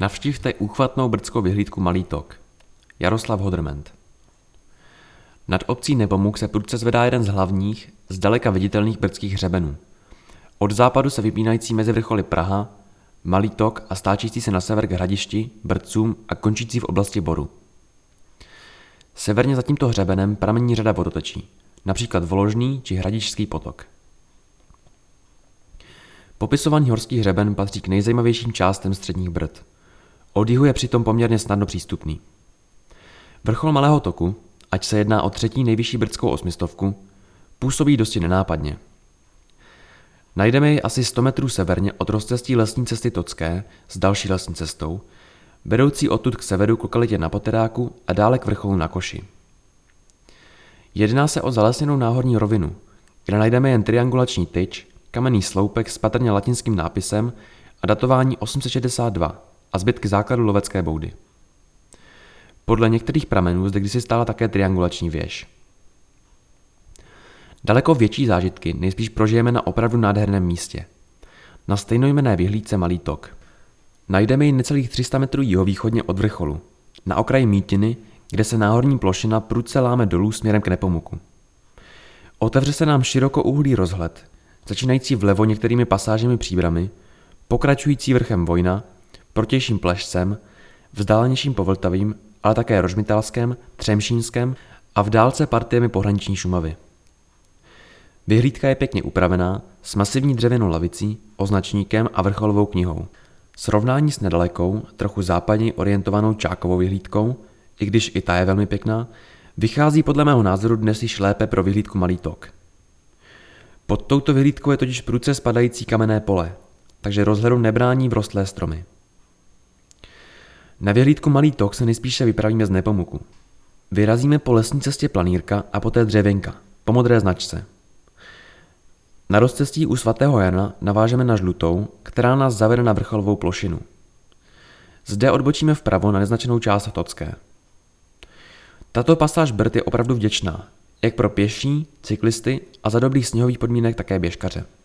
Navštívte úchvatnou brdskou vyhlídku Malý Tok. Jaroslav Hodrment. Nad obcí Nepomuk se prudce zvedá jeden z hlavních, zdaleka viditelných brdských hřebenů. Od západu se vypínající mezi vrcholy Praha, Malý Tok a stáčící se na sever k Hradišti, Brdcům a končící v oblasti Boru. Severně za tímto hřebenem pramení řada vodotečí, například Voložný či Hradišský potok. Popisovaný horský hřeben patří k nejzajímavějším částem středních Brd. Od jihu je přitom poměrně snadno přístupný. Vrchol Malého Toku, ať se jedná o třetí nejvyšší brdskou osmistovku, působí dosti nenápadně. Najdeme ji asi 100 metrů severně od rozcestí lesní cesty Tocké s další lesní cestou, vedoucí odtud k severu k lokalitě na Poteřáku a dále k vrcholu na Koši. Jedná se o zalesněnou náhorní rovinu, kde najdeme jen triangulační tyč, kamenný sloupek s patrně latinským nápisem a datování 862 a zbytky základu lovecké boudy. Podle některých pramenů zde kdysi stála také triangulační věž. Daleko větší zážitky nejspíš prožijeme na opravdu nádherném místě. Na stejnojmenné vyhlídce Malý Tok. Najdeme ji necelých 300 metrů jihovýchodně od vrcholu, na okraji Mýtiny, kde se náhorní plošina prudce láme dolů směrem k Nepomuku. Otevře se nám širokouhlý rozhled, začínající vlevo některými pasážemi Příbramy, pokračující vrchem Vojna, protějším Plešcem, vzdálenějším Povltavím, ale také Rožmitálském, Třemšínském a v dálce partiemi pohraniční Šumavy. Vyhlídka je pěkně upravená, s masivní dřevěnou lavicí, označníkem a vrcholovou knihou. Srovnání s nedalekou, trochu západně orientovanou Čákovou vyhlídkou, i když i ta je velmi pěkná, vychází podle mého názoru dnes již lépe pro vyhlídku Malý Tok. Pod touto vyhlídkou je totiž prudce spadající kamenné pole, takže rozhledu nebrání vrostlé stromy. Na vyhlídku Malý Tok se nejspíše vypravíme z Nepomuku. Vyrazíme po lesní cestě Planýrka a poté Dřevěnka, po modré značce. Na rozcestí u svatého Jana navážeme na žlutou, která nás zavede na vrcholovou plošinu. Zde odbočíme vpravo na neznačenou část Tocké. Tato pasáž Brd je opravdu vděčná, jak pro pěší, cyklisty a za dobrých sněhových podmínek také běžkaře.